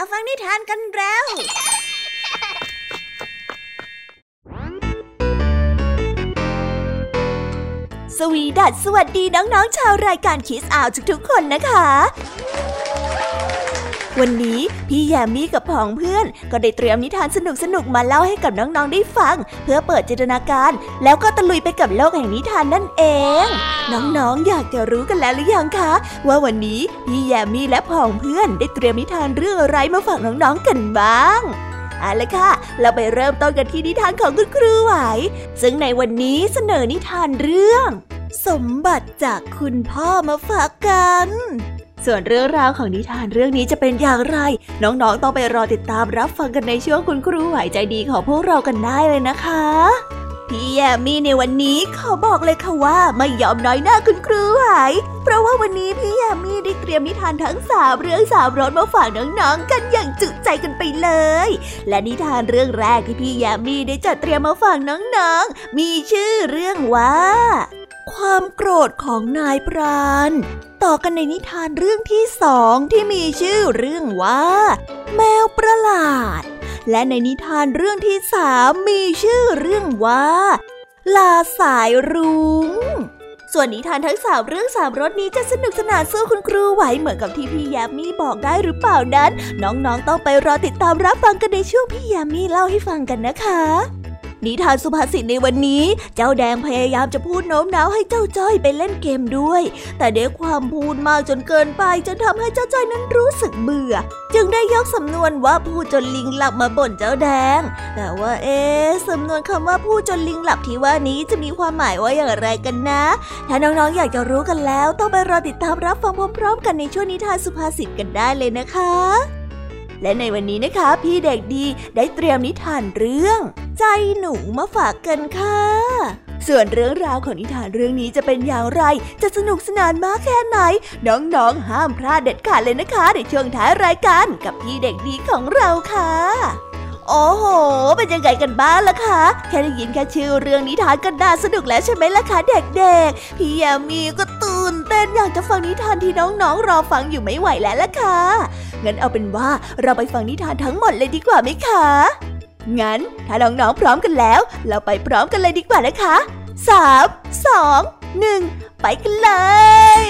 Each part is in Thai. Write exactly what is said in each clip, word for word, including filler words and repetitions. มาฟังนิทานกันแล้วสวีดัสสวัสดีน้องๆชาวรายการคิสอาวทุกๆคนนะคะวันนี้พี่แยมมี่กับผองเพื่อนก็ได้เตรียมนิทานสนุกๆมาเล่าให้กับน้องๆได้ฟังเพื่อเปิดจินตนาการแล้วก็ตะลุยไปกับโลกแห่งนิทานนั่นเองน้องๆอยากจะรู้กันแล้วหรือยังคะว่าวันนี้พี่แยมมี่และผองเพื่อนได้เตรียมนิทานเรื่องอะไรมาฝากน้องๆกันบ้างเอาละค่ะเราไปเริ่มต้นกันที่นิทานของคุณครูไหวซึ่งในวันนี้เสนอนิทานเรื่องสมบัติจากคุณพ่อมาฝากกันส่วนเรื่องราวของนิทานเรื่องนี้จะเป็นอย่างไรน้องๆต้องไปรอติดตามรับฟังกันในช่วงคุณครูไหวใจดีของพวกเรากันได้เลยนะคะพี่แยมมี่ในวันนี้ขอบอกเลยค่ะว่าไม่ยอมน้อยหน้าคุณครูไหวเพราะว่าวันนี้พี่แยมมี่ได้เตรียมนิทานทั้งสามเรื่องสามรสมาฝากน้องๆกันอย่างจุใจกันไปเลยและนิทานเรื่องแรกที่พี่แยมมี่ได้จัดเตรียมมาฝากน้องๆมีชื่อเรื่องว่าความโกรธของนายพรานต่อกันในนิทานเรื่องที่สองที่มีชื่อเรื่องว่าแมวประหลาดและในนิทานเรื่องที่สามมีชื่อเรื่องว่าลาสายรุ้งส่วนนิทานทั้งสามเรื่องสามรสนี้จะสนุกสนานสู้คุณครูไหวเหมือนกับที่พี่แยมมี่บอกได้หรือเปล่านั้นน้องๆต้องไปรอติดตามรับฟังกันในช่วงพี่แยมมี่เล่าให้ฟังกันนะคะนิทานสุภาษิตในวันนี้เจ้าแดงพยายามจะพูดโน้มน้าวให้เจ้าจ้อยไปเล่นเกมด้วยแต่ด้วยความพูดมากจนเกินไปจนทำให้เจ้าจ้อยนั้นรู้สึกเบื่อจึงได้ยกสำนวนว่าพูดจนลิงหลับมาบ่นเจ้าแดงแต่ว่าเอ๊ะสำนวนคำว่าพูดจนลิงหลับที่ว่านี้จะมีความหมายว่าอย่างไรกันนะถ้าน้องๆ อ, อยากจะรู้กันแล้วต้องไปรอติดตามรับฟังพร้อมๆกันในช่วงนิทานสุภาษิตกันได้เลยนะคะและในวันนี้นะคะพี่เด็กดีได้เตรียมนิทานเรื่องใจหนูมาฝากกันค่ะส่วนเรื่องราวของนิทานเรื่องนี้จะเป็นอย่างไรจะสนุกสนานมากแค่ไหนน้องๆห้ามพลาดเด็ดขาดเลยนะคะในช่วงท้ายรายการกับพี่เด็กดีของเราค่ะโอ้โหเป็นยังไงกันบ้างล่ะคะแค่ได้ยินแค่ชื่อเรื่องนิทานก็น่าสนุกแล้วใช่ไหมล่ะคะเด็กๆพี่แยมมี่ก็ตื่นเต้นอยากจะฟังนิทานที่น้องๆรอฟังอยู่ไม่ไหวแล้วล่ะค่ะงั้นเอาเป็นว่าเราไปฟังนิทานทั้งหมดเลยดีกว่าไหมคะงั้นถ้าน้องๆพร้อมกันแล้วเราไปพร้อมกันเลยดีกว่านะคะสาม สอง หนึ่งไปกันเลย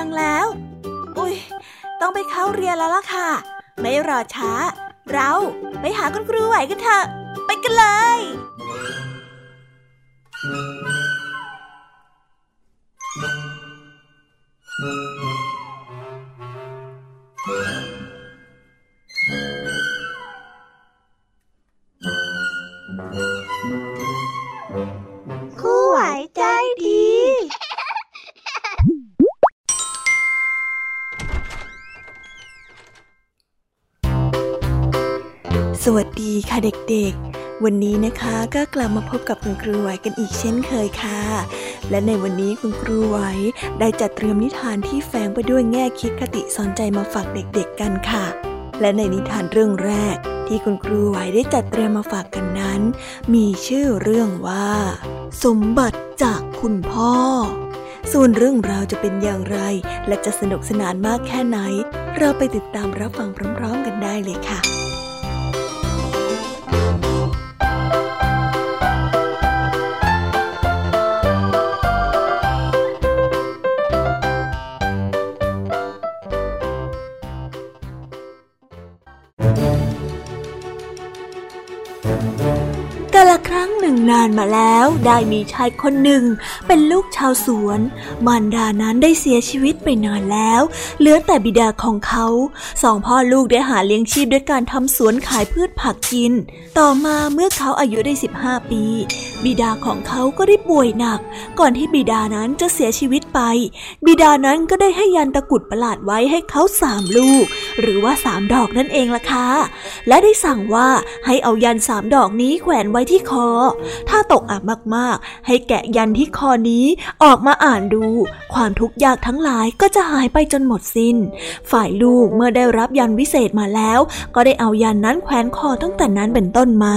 ดังแล้วอุ๊ยต้องไปเข้าเรียนแล้วล่ะค่ะไม่รอช้าเราไปหาคุณครูไหวกันเถอะไปกันเลยสวัสดีค่ะเด็กๆวันนี้นะคะก็กลับมาพบกับคุณครูไหวกันอีกเช่นเคยค่ะและในวันนี้คุณครูไหวได้จัดเตรียมนิทานที่แฝงไปด้วยแง่คิดคติสอนใจมาฝากเด็กๆกันค่ะและในนิทานเรื่องแรกที่คุณครูไหวได้จัดเตรียมมาฝากกันนั้นมีชื่อเรื่องว่าสมบัติจากคุณพ่อส่วนเรื่องราวจะเป็นอย่างไรและจะสนุกสนานมากแค่ไหนเราไปติดตามรับฟังพร้อมๆกันได้เลยค่ะ นานมาแล้วได้มีชายคนหนึ่งเป็นลูกชาวสวนมารดานั้นได้เสียชีวิตไปนานแล้วเหลือแต่บิดาของเขาสองพ่อลูกได้หาเลี้ยงชีพด้วยการทำสวนขายพืชผักกินต่อมาเมื่อเขาอายุได้สิบห้าปีบิดาของเขาก็ได้ป่วยหนักก่อนที่บิดานั้นจะเสียชีวิตไปบิดานั้นก็ได้ให้ยันตะกรุดประหลาดไว้ให้เขาสามลูกหรือว่าสามดอกนั่นเองล่ะค่ะและได้สั่งว่าให้เอายันสามดอกนี้แขวนไว้ที่คอถ้าตกอับมากๆให้แกะยันที่คอนี้ออกมาอ่านดูความทุกข์ยากทั้งหลายก็จะหายไปจนหมดสิ้นฝ่ายลูกเมื่อได้รับยันวิเศษมาแล้วก็ได้เอายันนั้นแขวนคอตั้งแต่นั้นเป็นต้นมา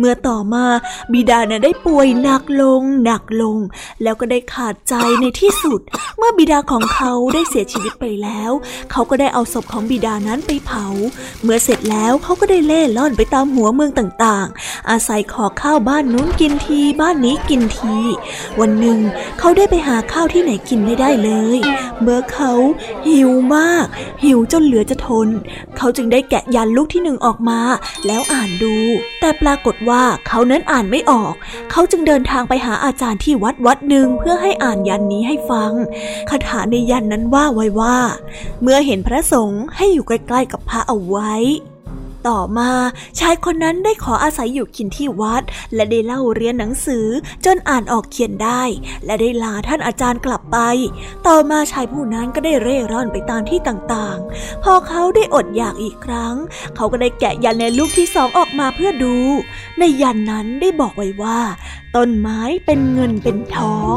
เมื่อต่อมาบิดาน่ะได้ป่วยหนักลงหนักลงแล้วก็ได้ขาดใจในที่สุดเมื่อบิดาของเขาได้เสียชีวิตไปแล้วเขาก็ได้เอาศพของบิดานั้นไปเผาเมื่อเสร็จแล้วเขาก็ได้เล่ร่อนไปตามหัวเมืองต่างๆอาศัยขอข้าวบ้านนู้นกินทีบ้านนี้กินทีวันหนึ่งเขาได้ไปหาข้าวที่ไหนกินไม่ได้เลยเมื่อเขาหิวมากหิวจนเหลือจะทนเขาจึงได้แกะยันลูกที่หนึ่งออกมาแล้วอ่านดูแต่ปรากฏว่าเขานั้นอ่านไม่ออกเขาจึงเดินทางไปหาอาจารย์ที่วัดวัดหนึ่งเพื่อให้อ่านยันนี้ให้ฟังคาถาในยันนั้นว่าไว้ว่าเมื่อเห็นพระสงฆ์ให้อยู่ใกล้ๆกับพระเอาไว้ต่อมาชายคนนั้นได้ขออาศัยอยู่กินที่วัดและได้เล่าเรียนหนังสือจนอ่านออกเขียนได้และได้ลาท่านอาจารย์กลับไปต่อมาชายผู้นั้นก็ได้เร่ร่อนไปตามที่ต่างๆพอเขาได้อดอยากอีกครั้งเขาก็ได้แกะยันในลูกที่สองออกมาเพื่อดูในยันนั้นได้บอกไว้ว่าต้นไม้เป็นเงินเป็นทอง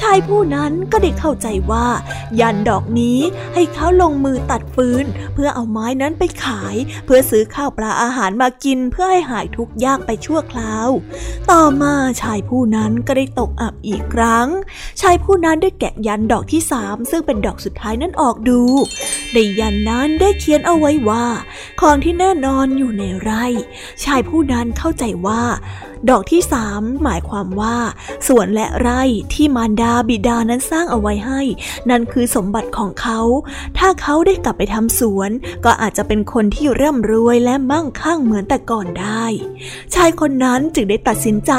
ชายผู้นั้นก็ได้เข้าใจว่ายันดอกนี้ให้เขาลงมือตัดฟืนเพื่อเอาไม้นั้นไปขายเพื่อซื้อข้าวปลาอาหารมากินเพื่อให้หายทุกข์ยากไปชั่วคราวต่อมาชายผู้นั้นก็ได้ตกอับอีกครั้งชายผู้นั้นได้แกะยันดอกที่สามซึ่งเป็นดอกสุดท้ายนั้นออกดูในยันนั้นได้เขียนเอาไว้ว่าของที่แน่นอนอยู่ในไร่ชายผู้นั้นเข้าใจว่าดอกที่สามหมายความว่าสวนและไร่ที่มารดาบิดานั้นสร้างเอาไว้ให้นั่นคือสมบัติของเขาถ้าเขาได้กลับไปทำสวนก็อาจจะเป็นคนที่ร่ำรวยและมั่งคั่งเหมือนแต่ก่อนได้ชายคนนั้นจึงได้ตัดสินใจ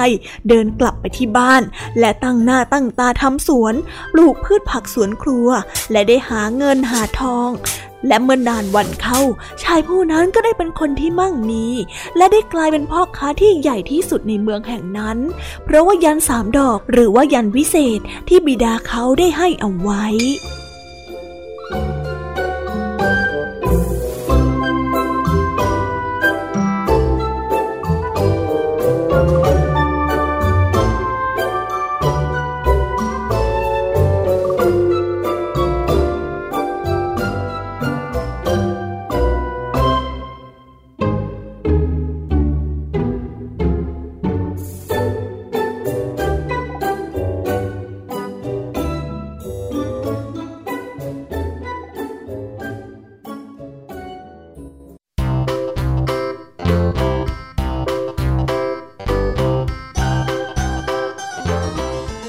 เดินกลับไปที่บ้านและตั้งหน้าตั้งตาทำสวนปลูกพืชผักสวนครัวและได้หาเงินหาทองและเมื่อนานวันเข้าชายผู้นั้นก็ได้เป็นคนที่มั่งมีและได้กลายเป็นพ่อค้าที่ใหญ่ที่สุดในเมืองแห่งนั้นเพราะว่ายันสามดอกหรือว่ายันวิเศษที่บิดาเขาได้ให้เอาไว้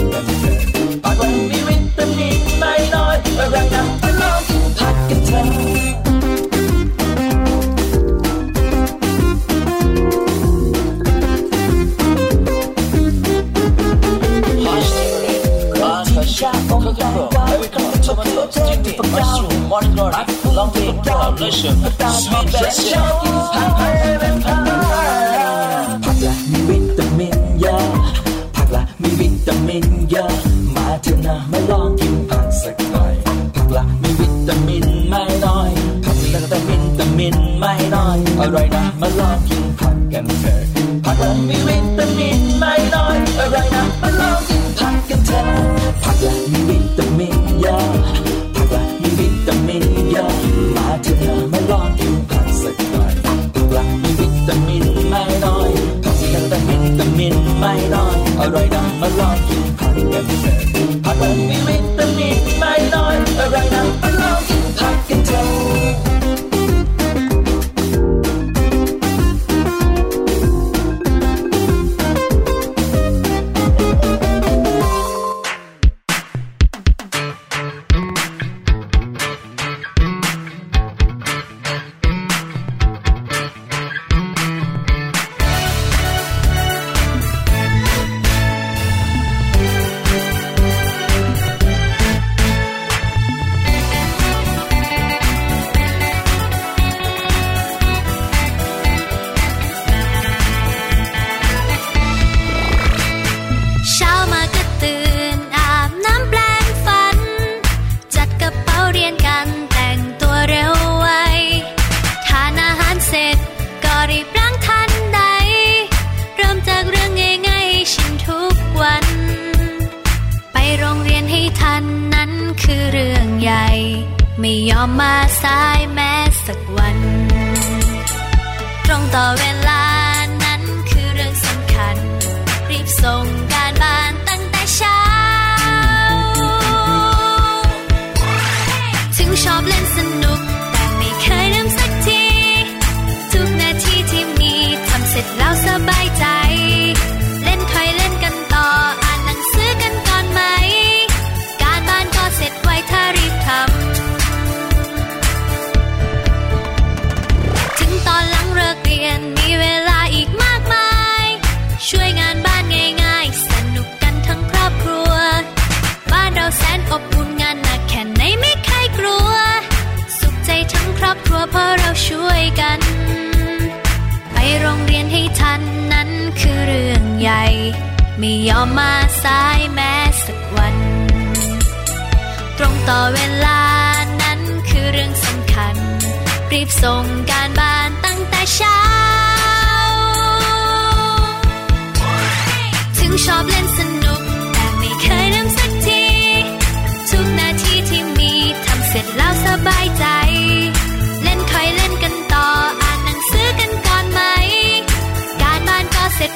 ปากหวานมีวิตามินไม่น้อยแรงนะไปลองผัดกันเถอะชาของกาแฟชอบตัวจริงๆมัชรูมมอร์กอร์ลองกินกับเลชอร์สวีทเบสชอบผักละมีวิตามินเยอะผักละมีวิตามินเยอะมาเถอะนะมาลองกินผักสักหน่อยผักละมีวิตามินไม่น้อยผักละแต่วิตามินไม่น้อยอร่อยนะมาลองกินผักกันเถอะผักละมีวิตามินไม่น้อยอร่อยนะมาลองกินผักกันเถอะผักละมีวิตามินเยอะผักละมีวิตามินเยอะมาเถอะนะมาลองกินผักสักหน่อยผักละมีวิตามินไม่น้อยผักละแต่วิตามินไม่น้อยอร่อยนะมาลองกินผักกันเถอะผักละมีวิตามินไม่น้อยอร่อยนะมาลองกินผักกันเถอะไม่ยอมมาสายแม้สักวันตรงต่อเวลานั้นคือเรื่องสำคัญรีบส่งการบ้านตั้งแต่เช้าถึงชอบเล่นสนุกแต่ไม่เคยลืมสักทีทุกนาทีที่มีทำเสร็จแล้วสบายใจเล่นคอยเล่นกันต่ออ่านหนังสือกันก่อนไหมการบ้านก็เสร็จ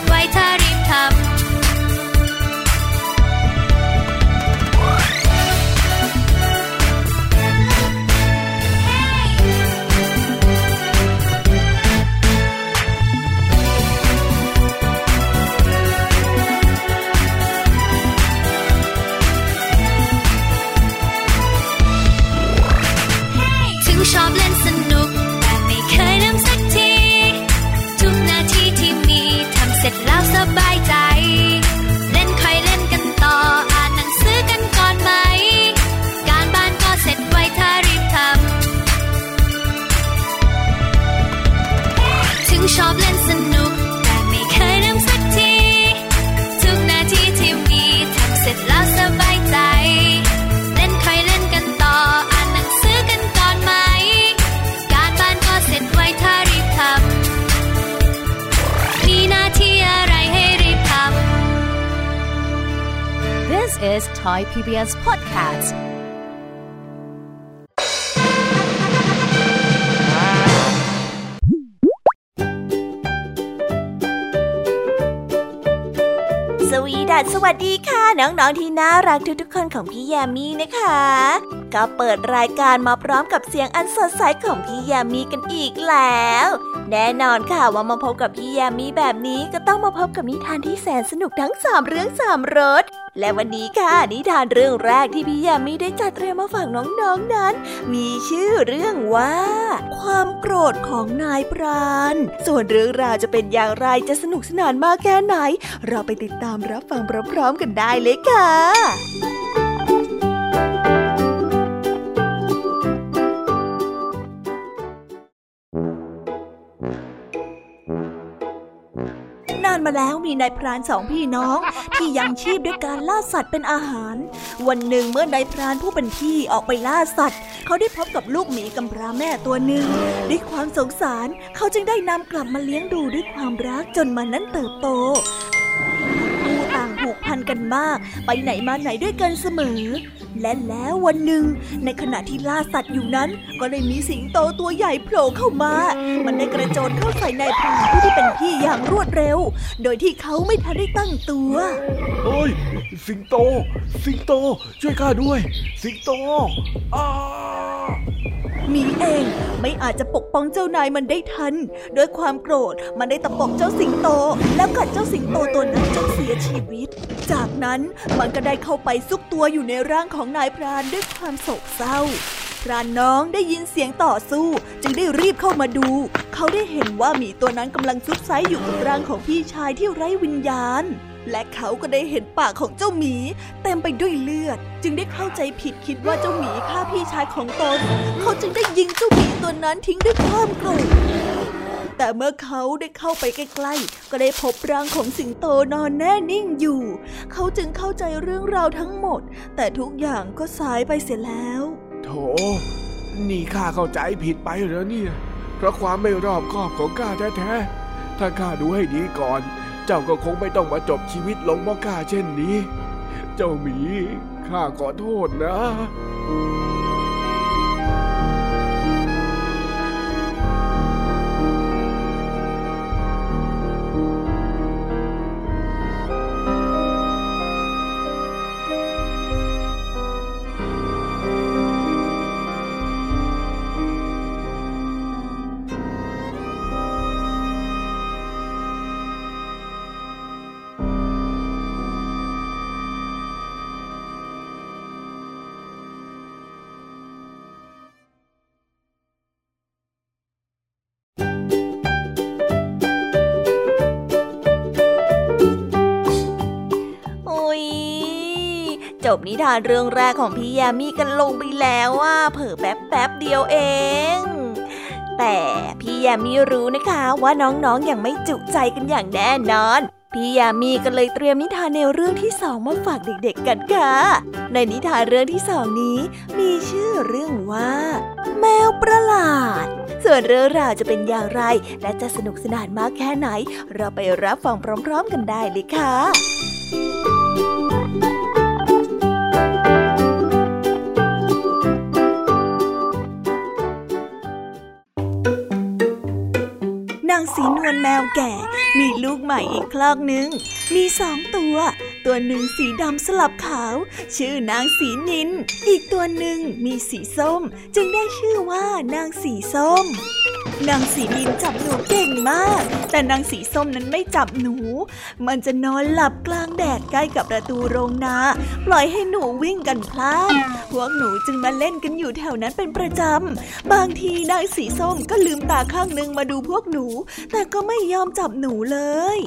ไวถ้ารีบทำชอบเล่นสนุกแต่ไม่เคยลืมสักทีทุกนาทีที่มีทำเสร็จแล้วสบายใจเล่นคอยเล่นกันต่ออ่านหนังสือกันก่อนไหมการบ้านก็เสร็จไวถ้ารีบทำถึงชอบเล่นสนุกแต่ไม่เคยลืมสักทีทุกนาทีที่มีทำเสร็จแล้วสบายใจThis is Thai พี บี เอส podcast. สวีดัสสวัสดีค่ะน้องๆที่น่ารักทุกๆคนของพี่แยมมี่นะคะก็เปิดรายการมาพร้อมกับเสียงอันสดใสของพี่แยมมี่กันอีกแล้วแน่นอนค่ะว่ามาพบกับพี่แยมมี่แบบนี้ก็ต้องมาพบกับนิทานที่แสนสนุกทั้งสามเรื่องสามรส และวันนี้ค่ะนิทานเรื่องแรกที่พี่ยามีได้จัดเตรียมมาฝากน้องๆ น, นั้นมีชื่อเรื่องว่าความโกรธของนายพรานส่วนเรื่องราวจะเป็นอย่างไรจะสนุกสนานมากแค่ไหนเราไปติดตามรับฟังพร้อมๆกันได้เลยค่ะมาแล้วมีนายพรานสองพี่น้องที่ยังชีพด้วยการล่าสัตว์เป็นอาหารวันหนึ่งเมื่อนายพรานผู้เป็นพี่ออกไปล่าสัตว์เขาได้พบกับลูกหมีกำพร้าแม่ตัวหนึ่งด้วยความสงสารเขาจึงได้นำกลับมาเลี้ยงดูด้วยความรักจนมันนั้นเติบโตคู่ต่างผูกพันกันมากไปไหนมาไหนด้วยกันเสมอและแล้ววันหนึ่งในขณะที่ล่าสัตว์อยู่นั้นก็เลยมีสิงโตตัวใหญ่โผล่เข้ามามันได้กระโจนเข้าใส่นายพรานผู้ที่เป็นพี่อย่างรวดเร็วโดยที่เขาไม่ทันได้ตั้งตัวเฮ้ยสิงโตสิงโตช่วยข้าด้วยสิงโตอ้าหมีเองไม่อาจจะปกป้องเจ้านายมันได้ทันด้วยความโกรธมันได้ตะปบเจ้าสิงโตแล้วกัดเจ้าสิงโตตัวนั้นจนเสียชีวิตจากนั้นมันก็ได้เข้าไปซุกตัวอยู่ในร่างของนายพรานด้วยความโศกเศร้าพรานน้องได้ยินเสียงต่อสู้จึงได้รีบเข้ามาดูเขาได้เห็นว่าหมีตัวนั้นกำลังซุบไซอยู่กับร่างของพี่ชายที่ไร้วิญญาณและเขาก็ได้เห็นปากของเจ้าหมีเต็มไปด้วยเลือดจึงได้เข้าใจผิดคิดว่าเจ้าหมีฆ่าพี่ชายของตนเขาจึงได้ยิงเจ้าหมีตัวนั้นทิ้งด้วยความโกรธแต่เมื่อเขาได้เข้าไปใกล้ๆก็ได้พบร่างของสิงโตนอนแน่นิ่งอยู่เขาจึงเข้าใจเรื่องราวทั้งหมดแต่ทุกอย่างก็สายไปเสียแล้วโธ่นี่ข้าเข้าใจผิดไปเหรอเนี่ยเพราะความไม่รอบคอบของข้าแท้ๆถ้าข้าดูให้ดีก่อนเจ้าก็คงไม่ต้องมาจบชีวิตลงเพราะข้าเช่นนี้เจ้าหมีข้าขอโทษนะจบนิทานเรื่องแรกของพี่ยามีกันลงไปแล้วว่าเผลอแป๊บแป๊บเดียวเองแต่พี่ยามีรู้นะคะว่าน้องๆ ยังไม่จุใจกันอย่างแน่นอนพี่ยามีก็เลยเตรียมนิทานแนวเรื่องที่สองมาฝากเด็กๆกันค่ะในนิทานเรื่องที่สองนี้มีชื่อเรื่องว่าแมวประหลาดส่วนเรื่องราวจะเป็นอย่างไรและจะสนุกสนานมากแค่ไหนเราไปรับฟังพร้อมๆกันได้เลยค่ะนางสีนวลแมวแก่มีลูกใหม่อีกคลอกนึงมีสองตัวตัวหนึ่งสีดำสลับขาวชื่อนางสีนินอีกตัวหนึ่งมีสีส้มจึงได้ชื่อว่านางสีส้มนางสีนินจับหนูเก่งมากแต่นางสีส้มนั้นไม่จับหนูมันจะนอนหลับกลางแดดใกล้กับประตูโรงนาปล่อยให้หนูวิ่งกันพลาดพวกหนูจึงมาเล่นกันอยู่แถวนั้นเป็นประจำบางทีนางสีส้มก็ลืมตาข้างนึงมาดูพวกหนูแต่ก็ไม่ยอมจับหนูเลย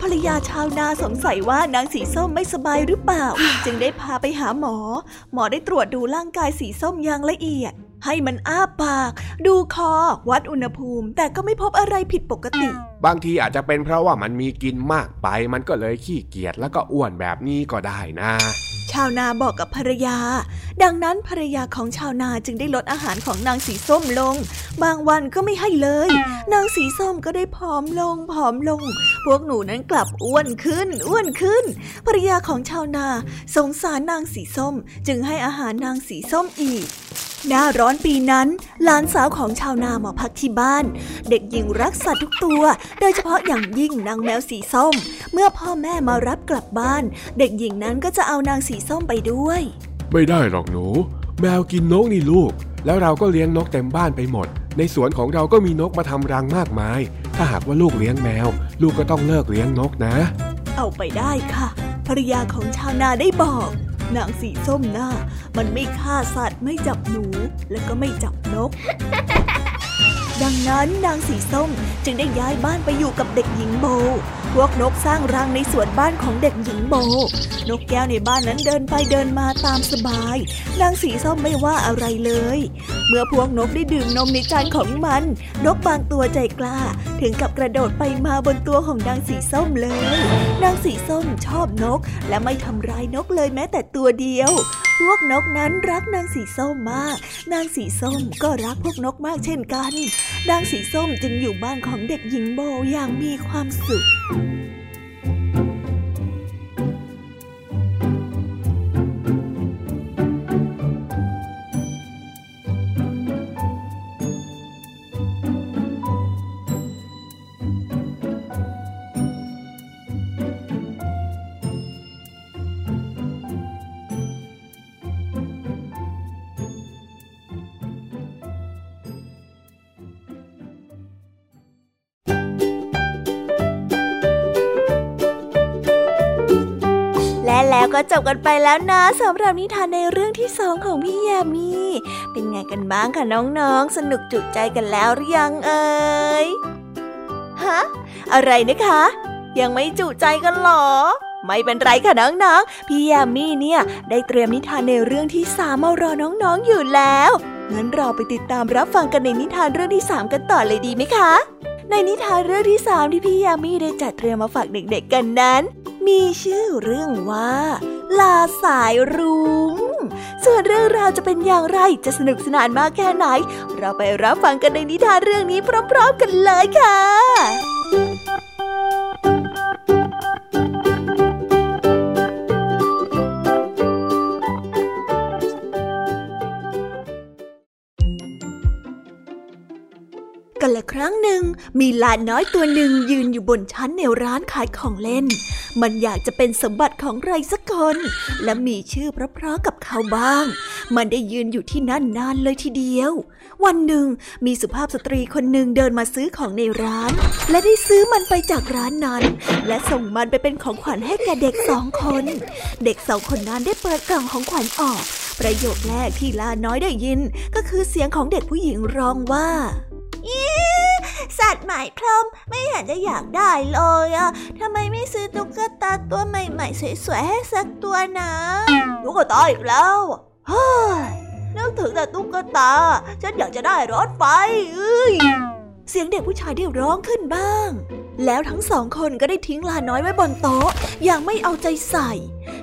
ภรรยาชาวนาสงสัยว่านางสีส้มไม่สบายหรือเปล่าจึงได้พาไปหาหมอหมอได้ตรวจดูร่างกายสีส้มอย่างละเอียดให้มันอ้าปากดูคอวัดอุณหภูมิแต่ก็ไม่พบอะไรผิดปกติบางทีอาจจะเป็นเพราะว่ามันมีกินมากไปมันก็เลยขี้เกียจแล้วก็อ้วนแบบนี้ก็ได้นะชาวนาบอกกับภรรยาดังนั้นภรรยาของชาวนาจึงได้ลดอาหารของนางสีส้มลงบางวันก็ไม่ให้เลยนางสีส้มก็ได้ผอมลงผอมลงพวกหนูนั้นกลับอ้วนขึ้นอ้วนขึ้นภรรยาของชาวนาสงสารนางสีส้มจึงให้อาหารนางสีส้มอีกหน้าร้อนปีนั้นหลานสาวของชาวนามาพักที่บ้านเด็กหญิงรักสัตว์ทุกตัวโดยเฉพาะอย่างยิ่งนางแมวสีส้มเมื่อพ่อแม่มารับกลับบ้านเด็กหญิงนั้นก็จะเอานางสีส้มไปด้วยไม่ได้หรอกหนูแมวกินนกนี่ลูกแล้วเราก็เลี้ยงนกเต็มบ้านไปหมดในสวนของเราก็มีนกมาทำรังมากมายถ้าหากว่าลูกเลี้ยงแมวลูกก็ต้องเลิกเลี้ยงนกนะเอาไปได้ค่ะ ภรยาของชาวนาได้บอกนางสีส้มหน้ามันไม่ฆ่าสัตว์ไม่จับหนูและก็ไม่จับนก ดังนั้นนางสีส้มจึงได้ย้ายบ้านไปอยู่กับเด็กหญิงโบพวกนกสร้างรังในสวนบ้านของเด็กหญิงโบนกแก้วในบ้านนั้นเดินไปเดินมาตามสบายนางสีส้มไม่ว่าอะไรเลยเมื่อพวกนกได้ดื่มนมในจานของมันนกบางตัวใจกล้าถึงกับกระโดดไปมาบนตัวของนางสีส้มเลยนางสีส้มชอบนกและไม่ทำร้ายนกเลยแม้แต่ตัวเดียวพวกนกนั้นรักนางสีส้มมากนางสีส้มก็รักพวกนกมากเช่นกันนางสีส้มจึงอยู่บ้านของเด็กหญิงโบอย่างมีความสุขก็จบกันไปแล้วนะสำหรับนิทานในเรื่องที่สองของพี่ยามีเป็นไงกันบ้างคะน้องๆสนุกจุใจกันแล้วหรือยังเอ่ยฮะอะไรนะคะยังไม่จุใจกันหรอไม่เป็นไรค่ะน้องๆพี่ยามีเนี่ยได้เตรียมนิทานในเรื่องที่สามมารอน้องๆอยู่แล้วงั้นเราไปติดตามรับฟังกันในนิทานเรื่องที่สามกันต่อเลยดีไหมคะในนิทานเรื่องที่สามที่พี่ยามีได้จัดเตรียมมาฝากเด็กๆกันนั้นมีชื่อเรื่องว่าลาสายรุ้งส่วนเรื่องราวจะเป็นอย่างไรจะสนุกสนานมากแค่ไหนเราไปรับฟังกันในนิทานเรื่องนี้พร้อมๆกันเลยค่ะกันละครั้งหนึ่งมีหลานน้อยตัวหนึ่งยืนอยู่บนชั้นในร้านขายของเล่นมันอยากจะเป็นสมบัติของใครสักคนและมีชื่อเพราะๆกับเขาบ้างมันได้ยืนอยู่ที่นั่นนานเลยทีเดียววันหนึ่งมีสุภาพสตรีคนหนึ่งเดินมาซื้อของในร้านและได้ซื้อมันไปจากร้านนั้นและส่งมันไปเป็นของขวัญให้แก่เด็กสองคนเด็กสองคนนั้นได้เปิดกล่องของขวัญออกประโยคแรกที่ลาน้อยได้ยินก็คือเสียงของเด็กผู้หญิงร้องว่าสัตว์หมายพรหมไม่อยากจะอยากได้เลยอ่ะทำไมไม่ซื้อตุ๊กตาตัวใหม่ๆสวยๆให้สักตัวนะตุ๊กตาอีกแล้วเฮ้ยนึกถึงแต่ตุ๊กตาฉันอยากจะได้รถไฟเอ้ยเสียงเด็กผู้ชายได้ร้องขึ้นบ้างแล้วทั้งสองคนก็ได้ทิ้งลาน้อยไว้บนโต๊ะอย่างไม่เอาใจใส่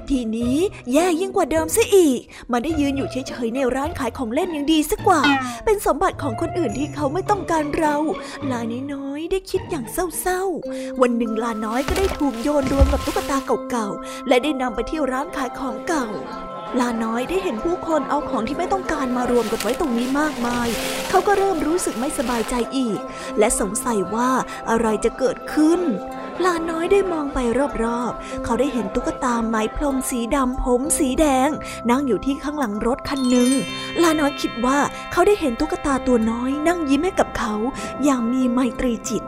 ทีนี้แย่ยิ่งกว่าเดิมซะอีกมันได้ยืนอยู่เฉยๆในร้านขายของเล่นยังดีซะกว่าเป็นสมบัติของคนอื่นที่เขาไม่ต้องการเราลาน้อยๆได้คิดอย่างเศร้าๆวันหนึ่งลาน้อยก็ได้ถูกโยนรวมกับตุ๊กตาเก่าๆและได้นำไปที่ร้านขายของเก่าลาน้อยได้เห็นผู้คนเอาของที่ไม่ต้องการมารวมกันไว้ตรงนี้มากมายเขาก็เริ่มรู้สึกไม่สบายใจอีกและสงสัยว่าอะไรจะเกิดขึ้นลาน้อยได้มองไปรอบๆเขาได้เห็นตุ๊กตาไม้พรมสีดำผมสีแดงนั่งอยู่ที่ข้างหลังรถคันหนึ่งลาน้อยคิดว่าเขาได้เห็นตุ๊กตาตัวน้อยนั่งยิ้มให้กับเขาอย่างมีไมตรีจิต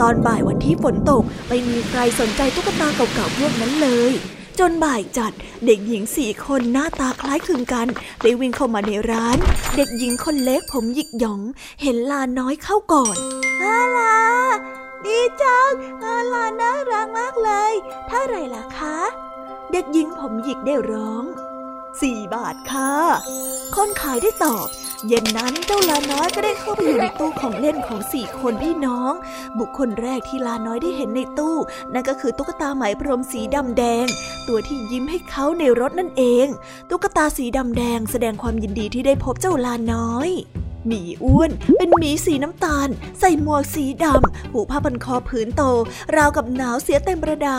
ตอนบ่ายวันที่ฝนตกไม่มีใครสนใจตุ๊กตาเก่าๆพวกนั้นเลยจนบ่ายจัดเด็กหญิงสี่คนหน้าตาคล้ายคลึงกันได้วิ่งเข้ามาในร้านเด็กหญิงคนเล็กผมหยิกหยองเห็นลาน้อยเข้าก่อนอ้าลาดีจังลาน่ารักมากเลยเท่าไหร่ล่ะคะเด็กหญิงผมหยิกได้ร้องสี่บาทค่ะคนขายได้ตอบเย็นนั้นเจ้าลาน้อยก็ได้เข้าไปอยู่ในตู้ของเล่นของสี่คนพี่น้องบุคคลแรกที่ลาน้อยได้เห็นในตู้นั่นก็คือตุ๊กตาไหมพรมสีดำแดงตัวที่ยิ้มให้เขาในรถนั่นเองตุ๊กตาสีดำแดงแสดงความยินดีที่ได้พบเจ้าลาน้อยหมีอ้วนเป็นหมีสีน้ำตาลใส่หมวกสีดำผูกผ้าพันคอผืนโตราวกับหนาวเสียเต็มประดา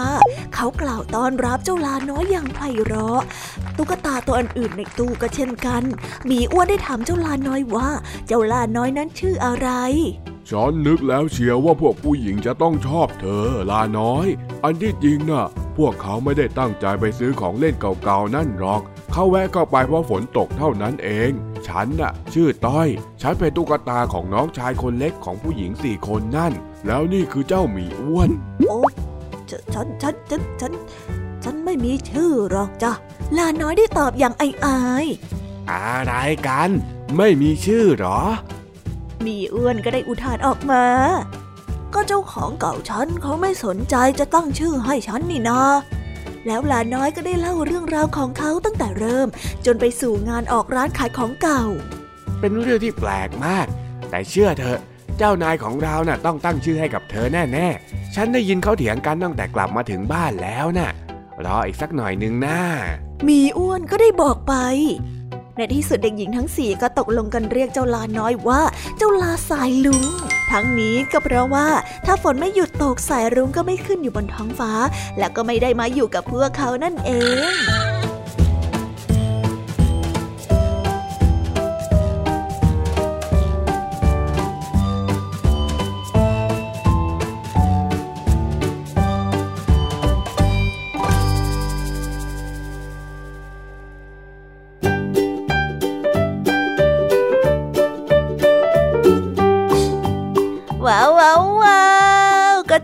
เขากล่าวต้อนรับเจ้าลาน้อยอย่างไพเราะตุ๊กตาตัวอื่นๆในตู้ก็เช่นกันหมีอ้วนได้ถามเจ้าลาน้อยว่าเจ้าลาน้อยนั้นชื่ออะไรฉันนึกแล้วเชียวว่าพวกผู้หญิงจะต้องชอบเธอลาน้อยอันที่จริงน่ะพวกเขาไม่ได้ตั้งใจไปซื้อของเล่นเก่าๆนั่นหรอกเขาแวะเข้าไปเพราะฝนตกเท่านั้นเองฉันน่ะชื่อต้อยฉันเป็นตุ๊กตาของน้องชายคนเล็กของผู้หญิงสี่คนนั่นแล้วนี่คือเจ้าหมีอ้วนโอ้ฉันฉันฉันฉันฉัน ไม่มีชื่อหรอกจ้ะลาน้อยได้ตอบอย่างอายๆอะไรกันไม่มีชื่อหรอมีอ้วนก็ได้อุทานออกมาก็เจ้าของเก่าฉันเขาไม่สนใจจะตั้งชื่อให้ฉันนี่นาแล้วลาน้อยก็ได้เล่าเรื่องราวของเขาตั้งแต่เริ่มจนไปสู่งานออกร้านขายของเก่าเป็นเรื่องที่แปลกมากแต่เชื่อเถอะเจ้านายของเราน่ะต้องตั้งชื่อให้กับเธอแน่ๆฉันได้ยินเขาเถียงกันตั้งแต่กลับมาถึงบ้านแล้วน่ะรออีกสักหน่อยนึงนะมีอ้วนก็ได้บอกไปในที่สุดเด็กหญิงทั้งสี่ก็ตกลงกันเรียกเจ้าลาน้อยว่าเจ้าลาสายลุงทั้งนี้ก็เพราะว่าถ้าฝนไม่หยุดตกสายรุ้งก็ไม่ขึ้นอยู่บนท้องฟ้าและก็ไม่ได้มาอยู่กับพวกเขานั่นเอง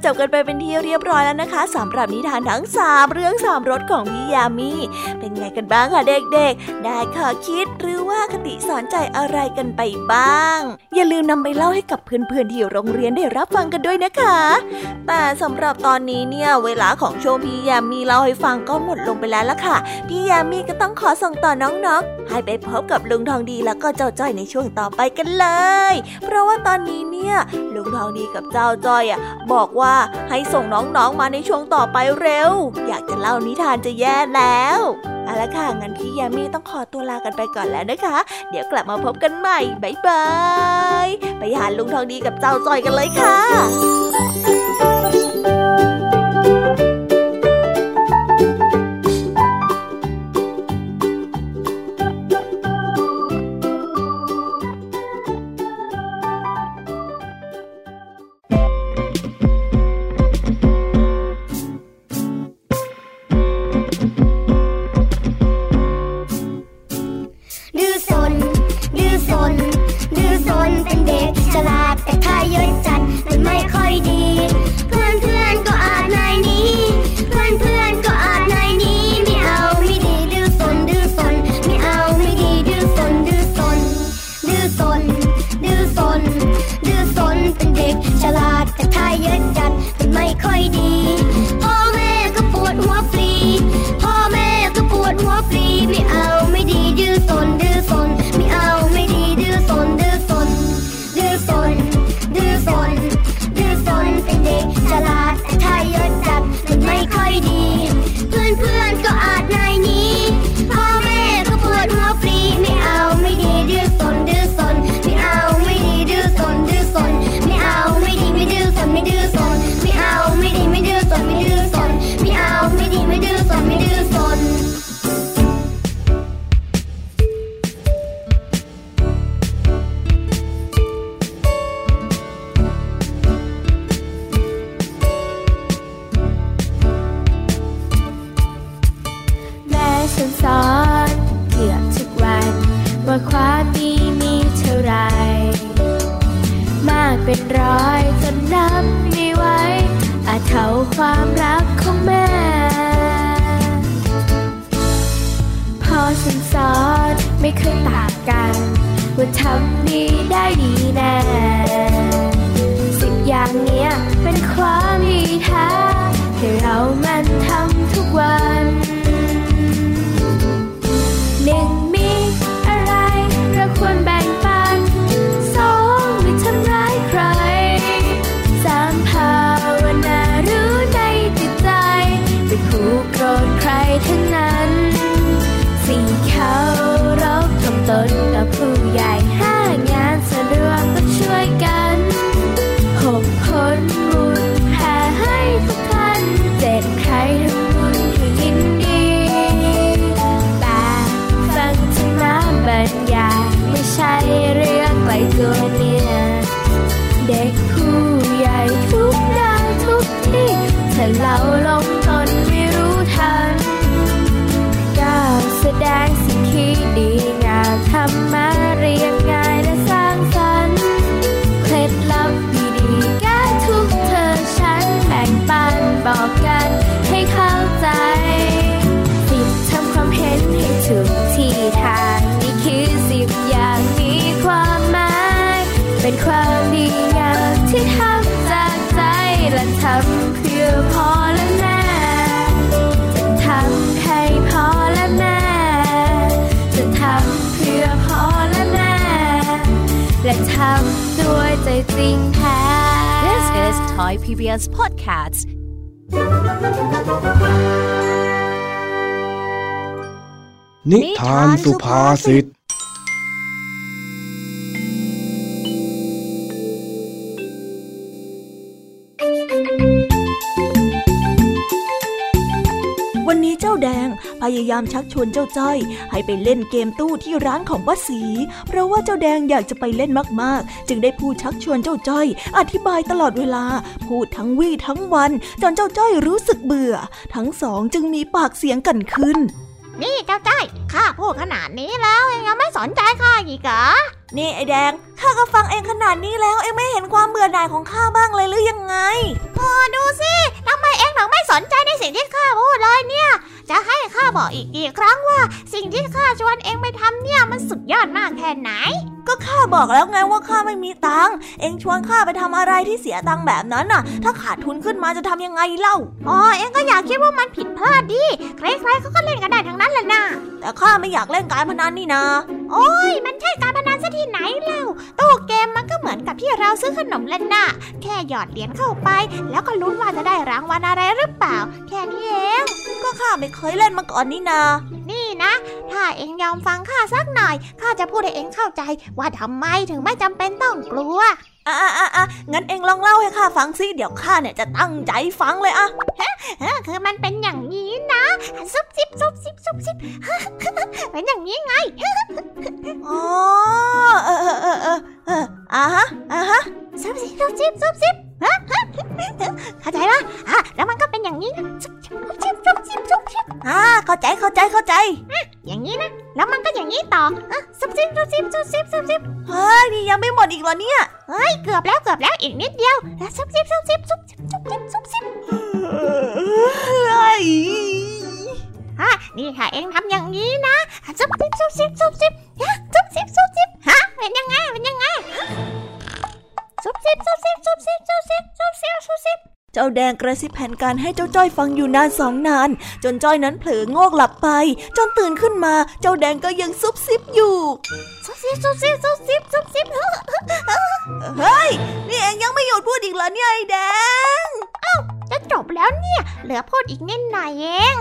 จบกันไปเป็นที่เรียบร้อยแล้วนะคะสำหรับนิทานทั้งสามเรื่องสามรสของพี่ยามีเป็นไงกันบ้างคะเด็กๆได้ข้อคิดหรือว่าคติสอนใจอะไรกันไปบ้างอย่าลืมนำไปเล่าให้กับเพื่อนๆที่โรงเรียนได้รับฟังกันด้วยนะคะแต่สำหรับตอนนี้เนี่ยเวลาของโชว์พี่ยามีเล่าให้ฟังก็หมดลงไปแล้วล่ะค่ะพี่ยามีก็ต้องขอส่งต่อน้องๆให้ไปพบกับลุงทองดีแล้วก็เจ้าจ้อยในช่วงต่อไปกันเลยเพราะว่าตอนนี้เนี่ยลุงทองดีกับเจ้าจ้อยอ่ะบอกว่าให้ส่งน้องๆมาในช่วงต่อไปเร็วอยากจะเล่านิทานจะแย่แล้วเอาละค่ะงั้นพี่ยามีต้องขอตัวลากันไปก่อนแล้วนะคะเดี๋ยวกลับมาพบกันใหม่บ๊ายบายไปหาลุงทองดีกับเจ้าจอยกันเลยค่ะบอกกันให้เข้าใจ ำด้วยใจจริงแท้ This is Thai พี บี เอส Podcastนิทานสุภาษิตวันนี้เจ้าแดงพยายามชักชวนเจ้าจ้อยให้ไปเล่นเกมตู้ที่ร้านของป้าศรีเพราะว่าเจ้าแดงอยากจะไปเล่นมากๆจึงได้พูดชักชวนเจ้าจ้อยอธิบายตลอดเวลาพูดทั้งวี่ทั้งวันจนเจ้าจ้อยรู้สึกเบื่อทั้งสองจึงมีปากเสียงกันขึ้นนี่เจ้าจ้อยข้าพูดขนาดนี้แล้วเองยังไม่สนใจข้าอีกเหรอนี่ไอ้แดงข้าก็ฟังเองขนาดนี้แล้วเองไม่เห็นความเบื่อหน่ายของข้าบ้างเลยหรือยังไงโอ้ดูสิทำไมเองถึงไม่สนใจในสิ่งที่ข้าพูดเลยเนี่ยจะให้ข้าบอกอีกกี่ครั้งว่าสิ่งที่ข้าชวนเองไปทำเนี่ยมันสุดยอดมากแค่ไหนก็ข้าบอกแล้วไงว่าข้าไม่มีตังค์เองชวนข้าไปทำอะไรที่เสียตังค์แบบนั้นน่ะถ้าขาดทุนขึ้นมาจะทำยังไงเล่าอ๋อเองก็อยากคิดว่ามันผิดพลาดดิใครๆเขาก็เล่นกันได้ทั้งนั้นแหละนะแต่ข้าไม่อยากเล่นการพนันนี่นะโอ้ยมันใช่การพนันซะที่ไหนเล่าตู้เกมมันก็เหมือนกับที่เราซื้อขนมเล่นน่ะแค่หยอดเหรียญเข้าไปแล้วก็ลุ้นว่าจะได้รางวัลอะไรหรือเปล่าแค่นี้เองก็ข้าไม่เคยเล่นมาก่อนนี่นานี่นะถ้าเองยอมฟังข้าสักหน่อยข้าจะพูดให้เองเข้าใจว่าทำไมถึงไม่จำเป็นต้องกลัวอ่ะอ่ะอ่ะงั้นเองลองเล่าให้ข้าฟังสิเดี๋ยวข้าเนี่ยจะตั้งใจฟังเลยอ่ะคือมันเป็นอย่างนี้นะซุบซิบซุบซิบซุบซิบเป็นอย่างนี้ไงอ๋อเออเออเออเออเอออ่ะฮะอ่ะฮะซุบซิบซุบซิบซุบซิบฮะเข้าใจปะอ่ะแล้วมันก็เป็นอย่างนี้นะซุบซิบซุบซิบซุบซิบอ่ะเข้าใจเข้าใจเข้าใจอย่างนี้นะแล้วมันก็อย่างนี้ต่ออ่ะซุบซิบซุบซิบซุบซิบซุบซิบเฮ้ยนี่ยังไม่หมดอีกเหรอเนี่ยเฮ้ยเกือบแล้วเกือบแล้วอีกนิดเดียวแล้วซุบซิบซุบซิบซุบซิบซุบซิบซุบซิบเฮ้ยฮะนี่ค่ะเองทำอย่างนี้นะซุบซิบซุบซิบซุบซิบฮะซุบซิบซุบซิบฮะเป็นยังไงเป็นยังไงซุบซิบซุบซิบซุบซิบซุบซิบซุบซิบซุบซิบเจ้าแดงกระซิบแผนการให้เจ้าจ้อยฟังอยู่นานสองนานจนจ้อยนั้นเผลอโงกหลับไปจนตื่นขึ้นมาเจ้าแดงก็ยังซุบซิบอยู่ซุบซิบซุบซิบซุบซิบซุบซิบเฮ้ยนี่เองยังไม่หยุดพูดอีกเหรอเนี่ยไอ้แดงเอ้าจะจบแล้วเนี่ยเหลือพูดอีกนิดหน่อยเอง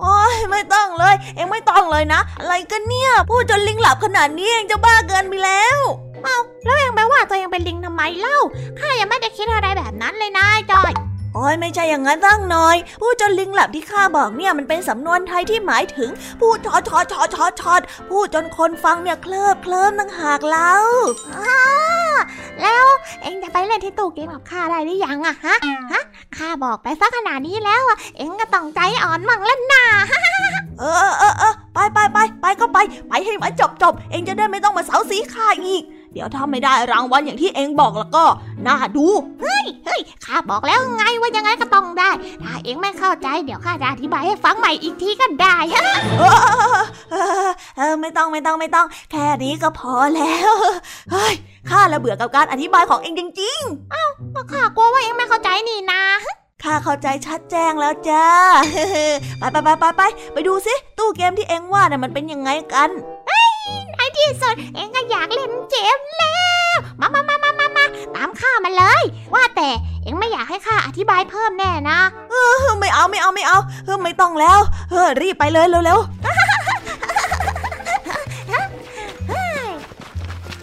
โอ้ยไม่ต้องเลยเองไม่ต้องเลยนะอะไรกันเนี่ยพูดจนลิงหลับขนาดนี้เองจะบ้าเกินไปแล้วเอาแล้วเองไปว่าตัวเองเป็นลิงทำไมเล่าข้ายังไม่ได้คิดอะไรแบบนั้นเลยนะจอยโอ้ยไม่ใช่อย่างนั้นตั้งหน่อยพูดจนลิงหลับที่ข้าบอกเนี่ยมันเป็นสำนวนไทยที่หมายถึงพูดชอชอชอชอชอพูดจนคนฟังเนี่ยเคลิบเคลิ้มตั้งหากแล้วแล้วเองจะไปเล่นที่ตู้เกมกับข้าได้หรือยังอะฮะฮะข้าบอกไปสักขนาดนี้แล้วอะเองก็ต้องใจอ่อนมั่งแล้วนะเออเออเออไปไปไปไปก็ไปไปให้มันจบจบเองจะได้ไม่ต้องมาเสาสีข้าอีกเดี๋ยวถ้าไม่ได้รางวัลอย่างที่เองบอกแล้วก็น่าดูเฮ้ยเฮ้ยข้าบอกแล้วไงว่ายังไงก็ต้องได้ถ้าเองไม่เข้าใจเดี๋ยวข้าจะอธิบายให้ฟังใหม่อีกทีก็ได้ฮะเออไม่ต้องไม่ต้องไม่ต้องแค่นี้ก็พอแล้วเฮ้ยข้าละเบื่อกับการอธิบายของเองจริงๆเอ้าก็ข้ากลัวว่าเองไม่เข้าใจนี่นะข้าเข้าใจชัดแจ้งแล้วจ้าไปไปไปไปไปไปดูสิตู้เกมที่เองว่าเนี่ยมันเป็นยังไงกันที่สุดเองก็อยากเล่นเกมแล้วมามามามามาตามข้ามาเลยว่าแต่เองไม่อยากให้ข้าอธิบายเพิ่มแน่นะเออไม่เอาไม่เอาไม่เอาเออไม่ต้องแล้วเออรีบไปเลยเร็วๆ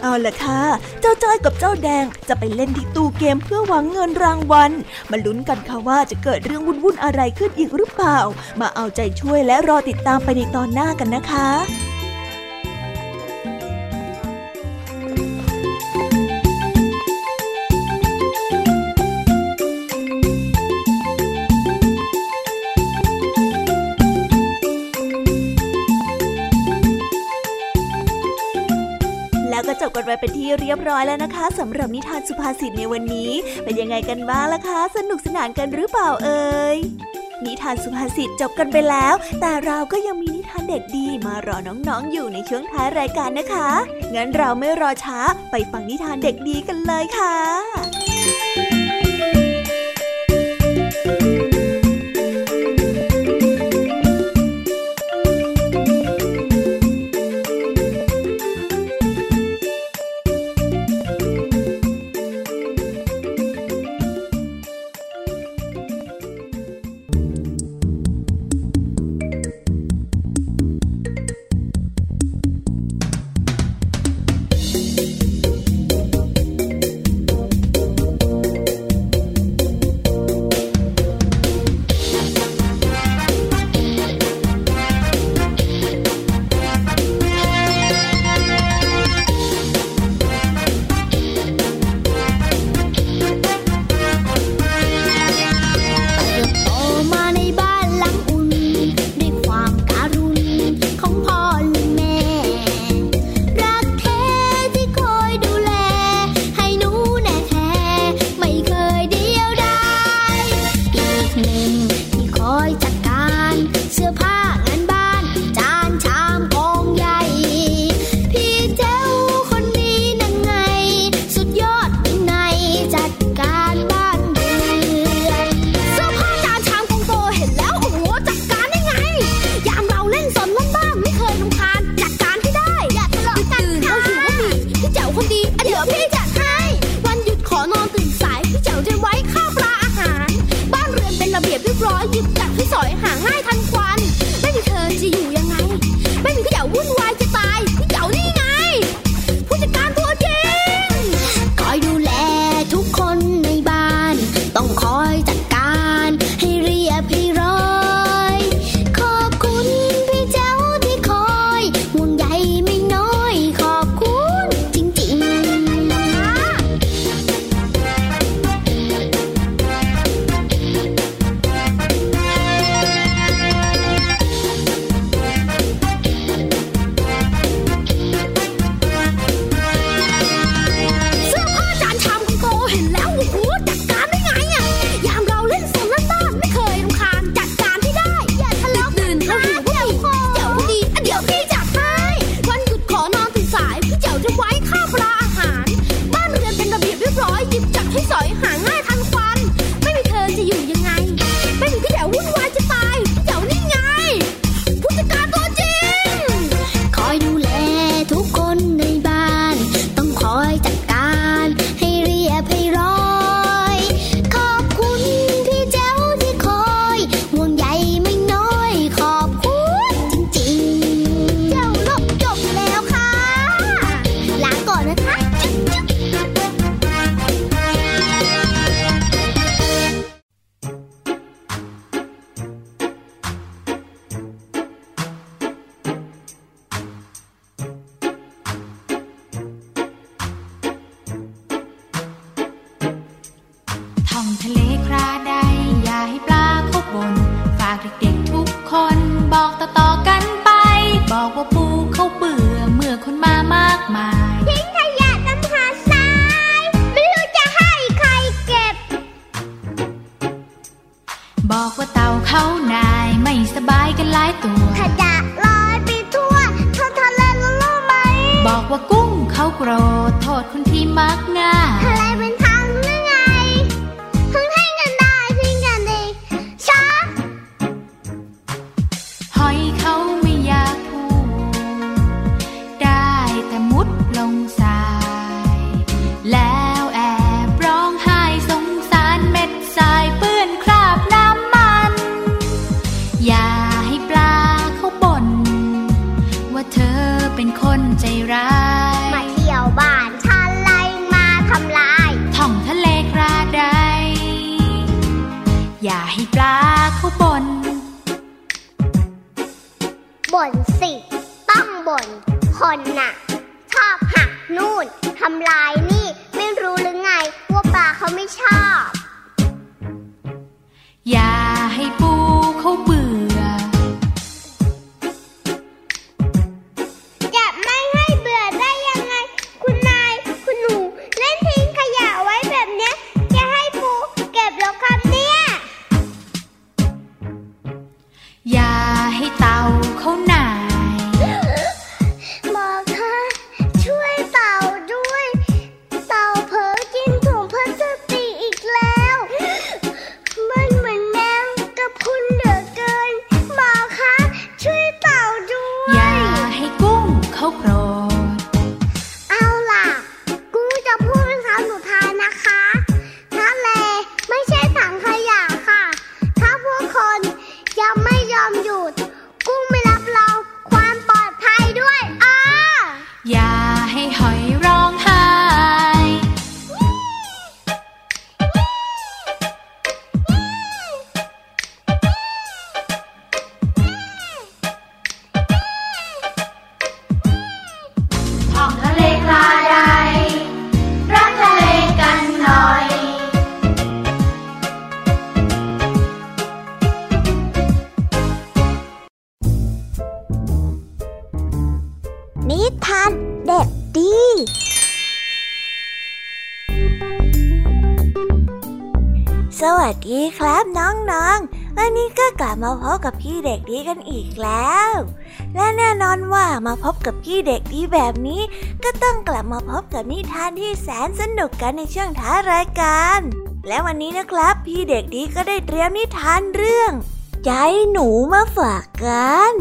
เอาล่ะค่ะเจ้าจ้อยกับเจ้าแดงจะไปเล่นที่ตู้เกมเพื่อหวังเงินรางวัลมาลุ้นกันค่ะว่าจะเกิดเรื่องวุ่นๆอะไรขึ้นอีกหรือเปล่ามาเอาใจช่วยและรอติดตามไปในตอนหน้ากันนะคะแล้วก็จบกันไปเป็นที่เรียบร้อยแล้วนะคะสำหรับนิทานสุภาษิตในวันนี้เป็นยังไงกันบ้างล่ะคะสนุกสนานกันหรือเปล่าเอ่ยนิทานสุภาษิตจบกันไปแล้วแต่เราก็ยังมีนิทานเด็กดีมารอน้องๆอยู่ในช่วงท้ายรายการนะคะงั้นเราไม่รอช้าไปฟังนิทานเด็กดีกันเลยค่ะ บอกว่าปูเขาเบื่อเมื่อคนมามากมายทิ้งขยะตำหาทรายไม่รู้จะให้ใครเก็บบอกว่าเต่าเขานายไม่สบายกันหลายตัวขยะลอยไปทั่วท้องทะเลรู้ไหมบอกว่ากุ้งเขาโกรธโทษคนที่มักง่ายอะไรเป็นทางหรือไงทั้งให้เงินได้ทิ้งกันเองช้าหอยเขาไม่อยากพูดได้แต่มุดลงสายแล้วแอบร้องไห้สงสารเม็ดทรายเปื้อนคราบน้ำมันอย่าให้ปลาเขาบ่นว่าเธอเป็นคนใจร้ายมาเที่ยวบ้านฉันไล่มาทำลายท่องทะเลกระไดอย่าให้ปลาเขาบ่นบ่นสิต้องบ่นคนน่ะชอบหักนู่นทำลายนี่ไม่รู้หรือไงว่าปลาเขาไม่ชอบอย่าให้ปูเขาเบื่อมาพบกับพี่เด็กดีกันอีกแล้วและแน่นอนว่ามาพบกับพี่เด็กดีแบบนี้ก็ต้องกลับมาพบกับนิทานที่แสนสนุกกันในช่วงท้ายรายการและวันนี้นะครับพี่เด็กดีก็ได้เตรียมนิทานเรื่องใจหนูมาฝากกัน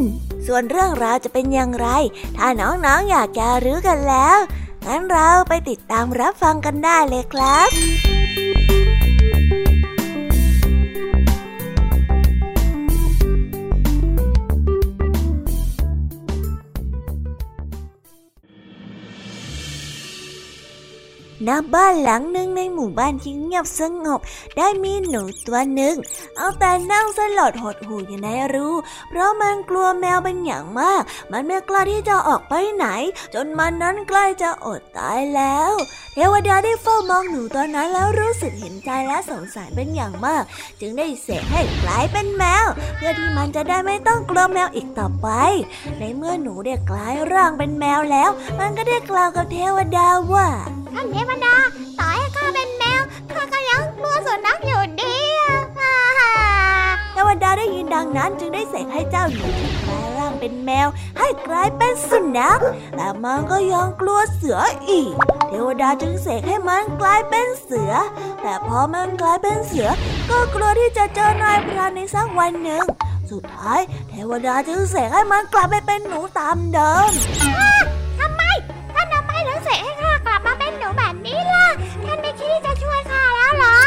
ส่วนเรื่องราวจะเป็นอย่างไรถ้าน้องๆ อยากจะรู้กันแล้วงั้นเราไปติดตามรับฟังกันได้เลยครับณ บ้านหลังหนึ่งในหมู่บ้านที่เงียบสงบได้มีหนูตัวหนึ่งเอาแต่นั่งสลดหดหู่อยู่ในรูเพราะมันกลัวแมวเป็นอย่างมากมันไม่กล้าที่จะออกไปไหนจนมันนั้นใกล้จะอดตายแล้วเทวดาได้เฝ้ามองหนูตัวนั้นแล้วรู้สึกเห็นใจและสงสารเป็นอย่างมากจึงได้เสกให้กลายเป็นแมวเพื่อที่มันจะได้ไม่ต้องกลัวแมวอีกต่อไปในเมื่อหนูได้กลายร่างเป็นแมวแล้วมันก็ได้กล่าวกับเทวดาว่าท่านเทวดาต่อให้ข้าเป็นแมวข้าก็ยังกลัวสุนัขอยู่ดีเทวดาได้ยินดังนั้นจึงได้เสกให้เจ้าหนูที่กลายร่างเป็นแมวให้กลายเป็นสุนัขแต่มันก็ยังกลัวเสืออีกเทวดาจึงเสกให้มันกลายเป็นเสือแต่พอมันกลายเป็นเสือก็กลัวที่จะเจอนายพรานในสักวันหนึ่งสุดท้ายเทวดาจึงเสกให้มันกลับไปเป็นหนูตามเดิมทำไมท่านทำไมถึงเสกให้ข้ากลับมาเป็นหนูแบบนี้ล่ะท่านไม่คิดจะช่วยข้าแล้วเหรอ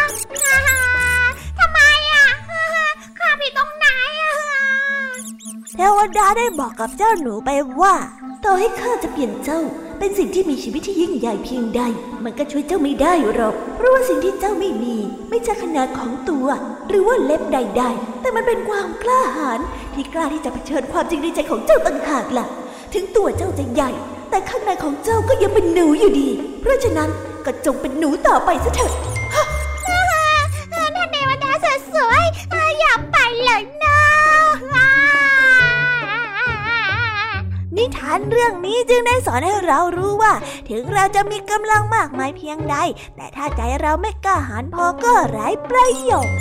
ทำไมอ่ะข้าผิดตรงไหนอ่ะเทวดาได้บอกกับเจ้าหนูไปว่าต่อให้ข้าจะเปลี่ยนเจ้าเป็นสิ่งที่มีชีวิตที่ยิ่งใหญ่เพียงใดมันก็ช่วยเจ้าไม่ได้หรอกเพราะว่าสิ่งที่เจ้าไม่มีไม่ใช่ขนาดของตัวหรือว่าเล็บใดๆแต่มันเป็นความกล้าหาญที่กล้าที่จะเผชิญความจริงในใจของเจ้าต่างหากล่ะถึงตัวเจ้าจะใหญ่แต่ข้างในของเจ้าก็ยังเป็นหนูอยู่ดีเพราะฉะนั้นก็จงเป็นหนูต่อไปซะเถิดท่านเทวดาสวยๆอย่าไปเลยนะ นิทานเรื่องนี้จึงได้สอนให้เรารู้ว่าถึงเราจะมีกำลังมากมายเพียงใดแต่ถ้าใจเราไม่กล้าหาญพอก็ไร้ประโยชน์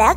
แล้ว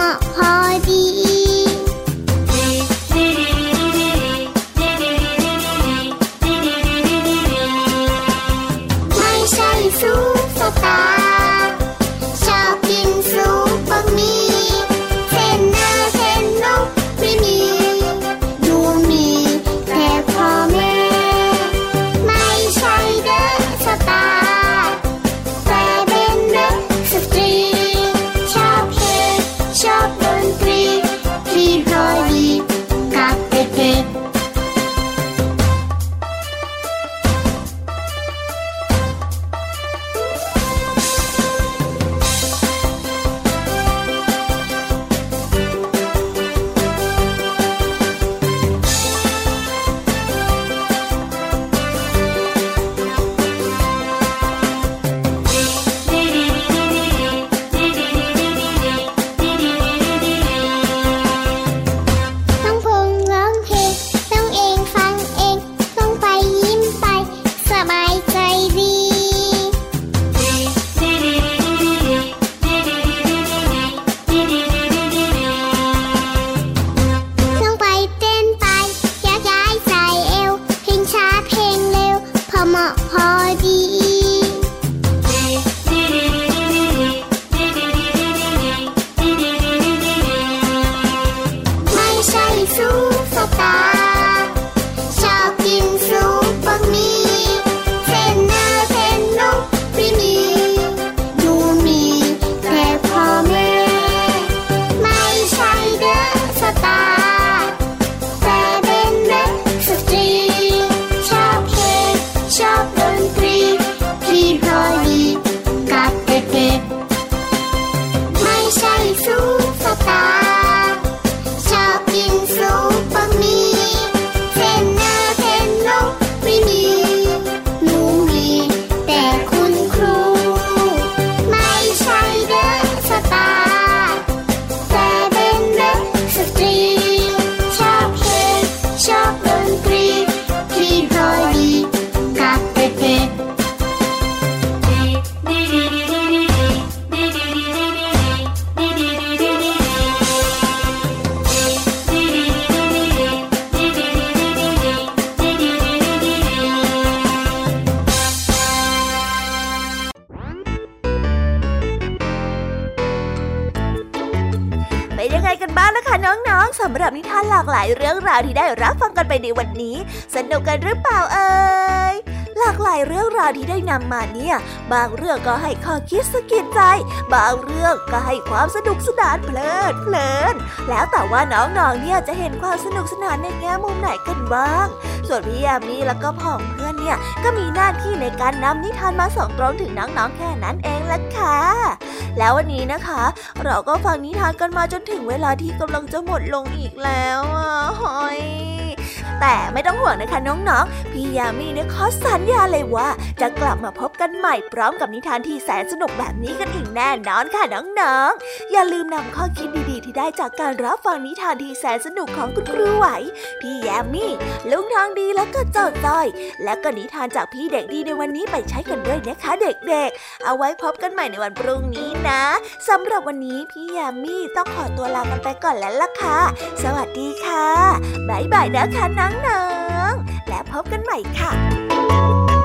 เหมาะพอดีไม่ใช่ซุปสตาร์ชอบกินซุปบะหมี่เส้นหน้าเส้นนกไม่มีดูมีแต่พ่อแม่ไม่ใช่เดอะสตาร์แต่เป็นเดอะสตรีชอบเพลงชอบดนตรีรีรอยดีกับเด็กๆหลายเรื่องราวที่ได้รับฟังกันไปในวันนี้สนุกกันหรือเปล่าเอ่ยหลากหลายเรื่องราวที่ได้นำมาเนี่ยบางเรื่องก็ให้ข้อคิดสะกิดใจบางเรื่องก็ให้ความสนุกสนานเพลิดเพลินแล้วแต่ว่าน้องๆเนี่ยจะเห็นความสนุกสนานในแง่มุมไหนกันบ้างส่วนพี่ยามีแล้วก็พ่อเพื่อนเนี่ยก็มีหน้าที่ในการนำนิทานมาส่งตรงถึงน้องๆแค่นั้นเองล่ะค่ะแล้ววันนี้นะคะเราก็ฟังนิทานกันมาจนถึงเวลาที่กำลังจะหมดลงอีกแล้วอ่ะหอยแต่ไม่ต้องห่วงนะคะน้องๆพี่ยามีเนี่ยขอสัญญาเลยว่าจะกลับมาพบกันใหม่พร้อมกับนิทานที่แสนสนุกแบบนี้กันอีกแน่นอนค่ะน้องๆอย่าลืมนำข้อคิดดีๆที่ได้จากการรับฟังนิทานที่แสนสนุกของคุณครูไหวพี่ยามีลุงทองดีแล้วก็เจ้าจ้อยและก็นิทานจากพี่เด็กดีในวันนี้ไปใช้กันด้วยนะคะเด็กๆเอาไว้พบกันใหม่ในวันพรุ่งนี้นะสำหรับวันนี้พี่ยามีต้องขอตัวลากันไปก่อนแล้วล่ะค่ะสวัสดีค่ะบ๊ายบายนะคะน้องๆและพบกันใหม่ค่ะ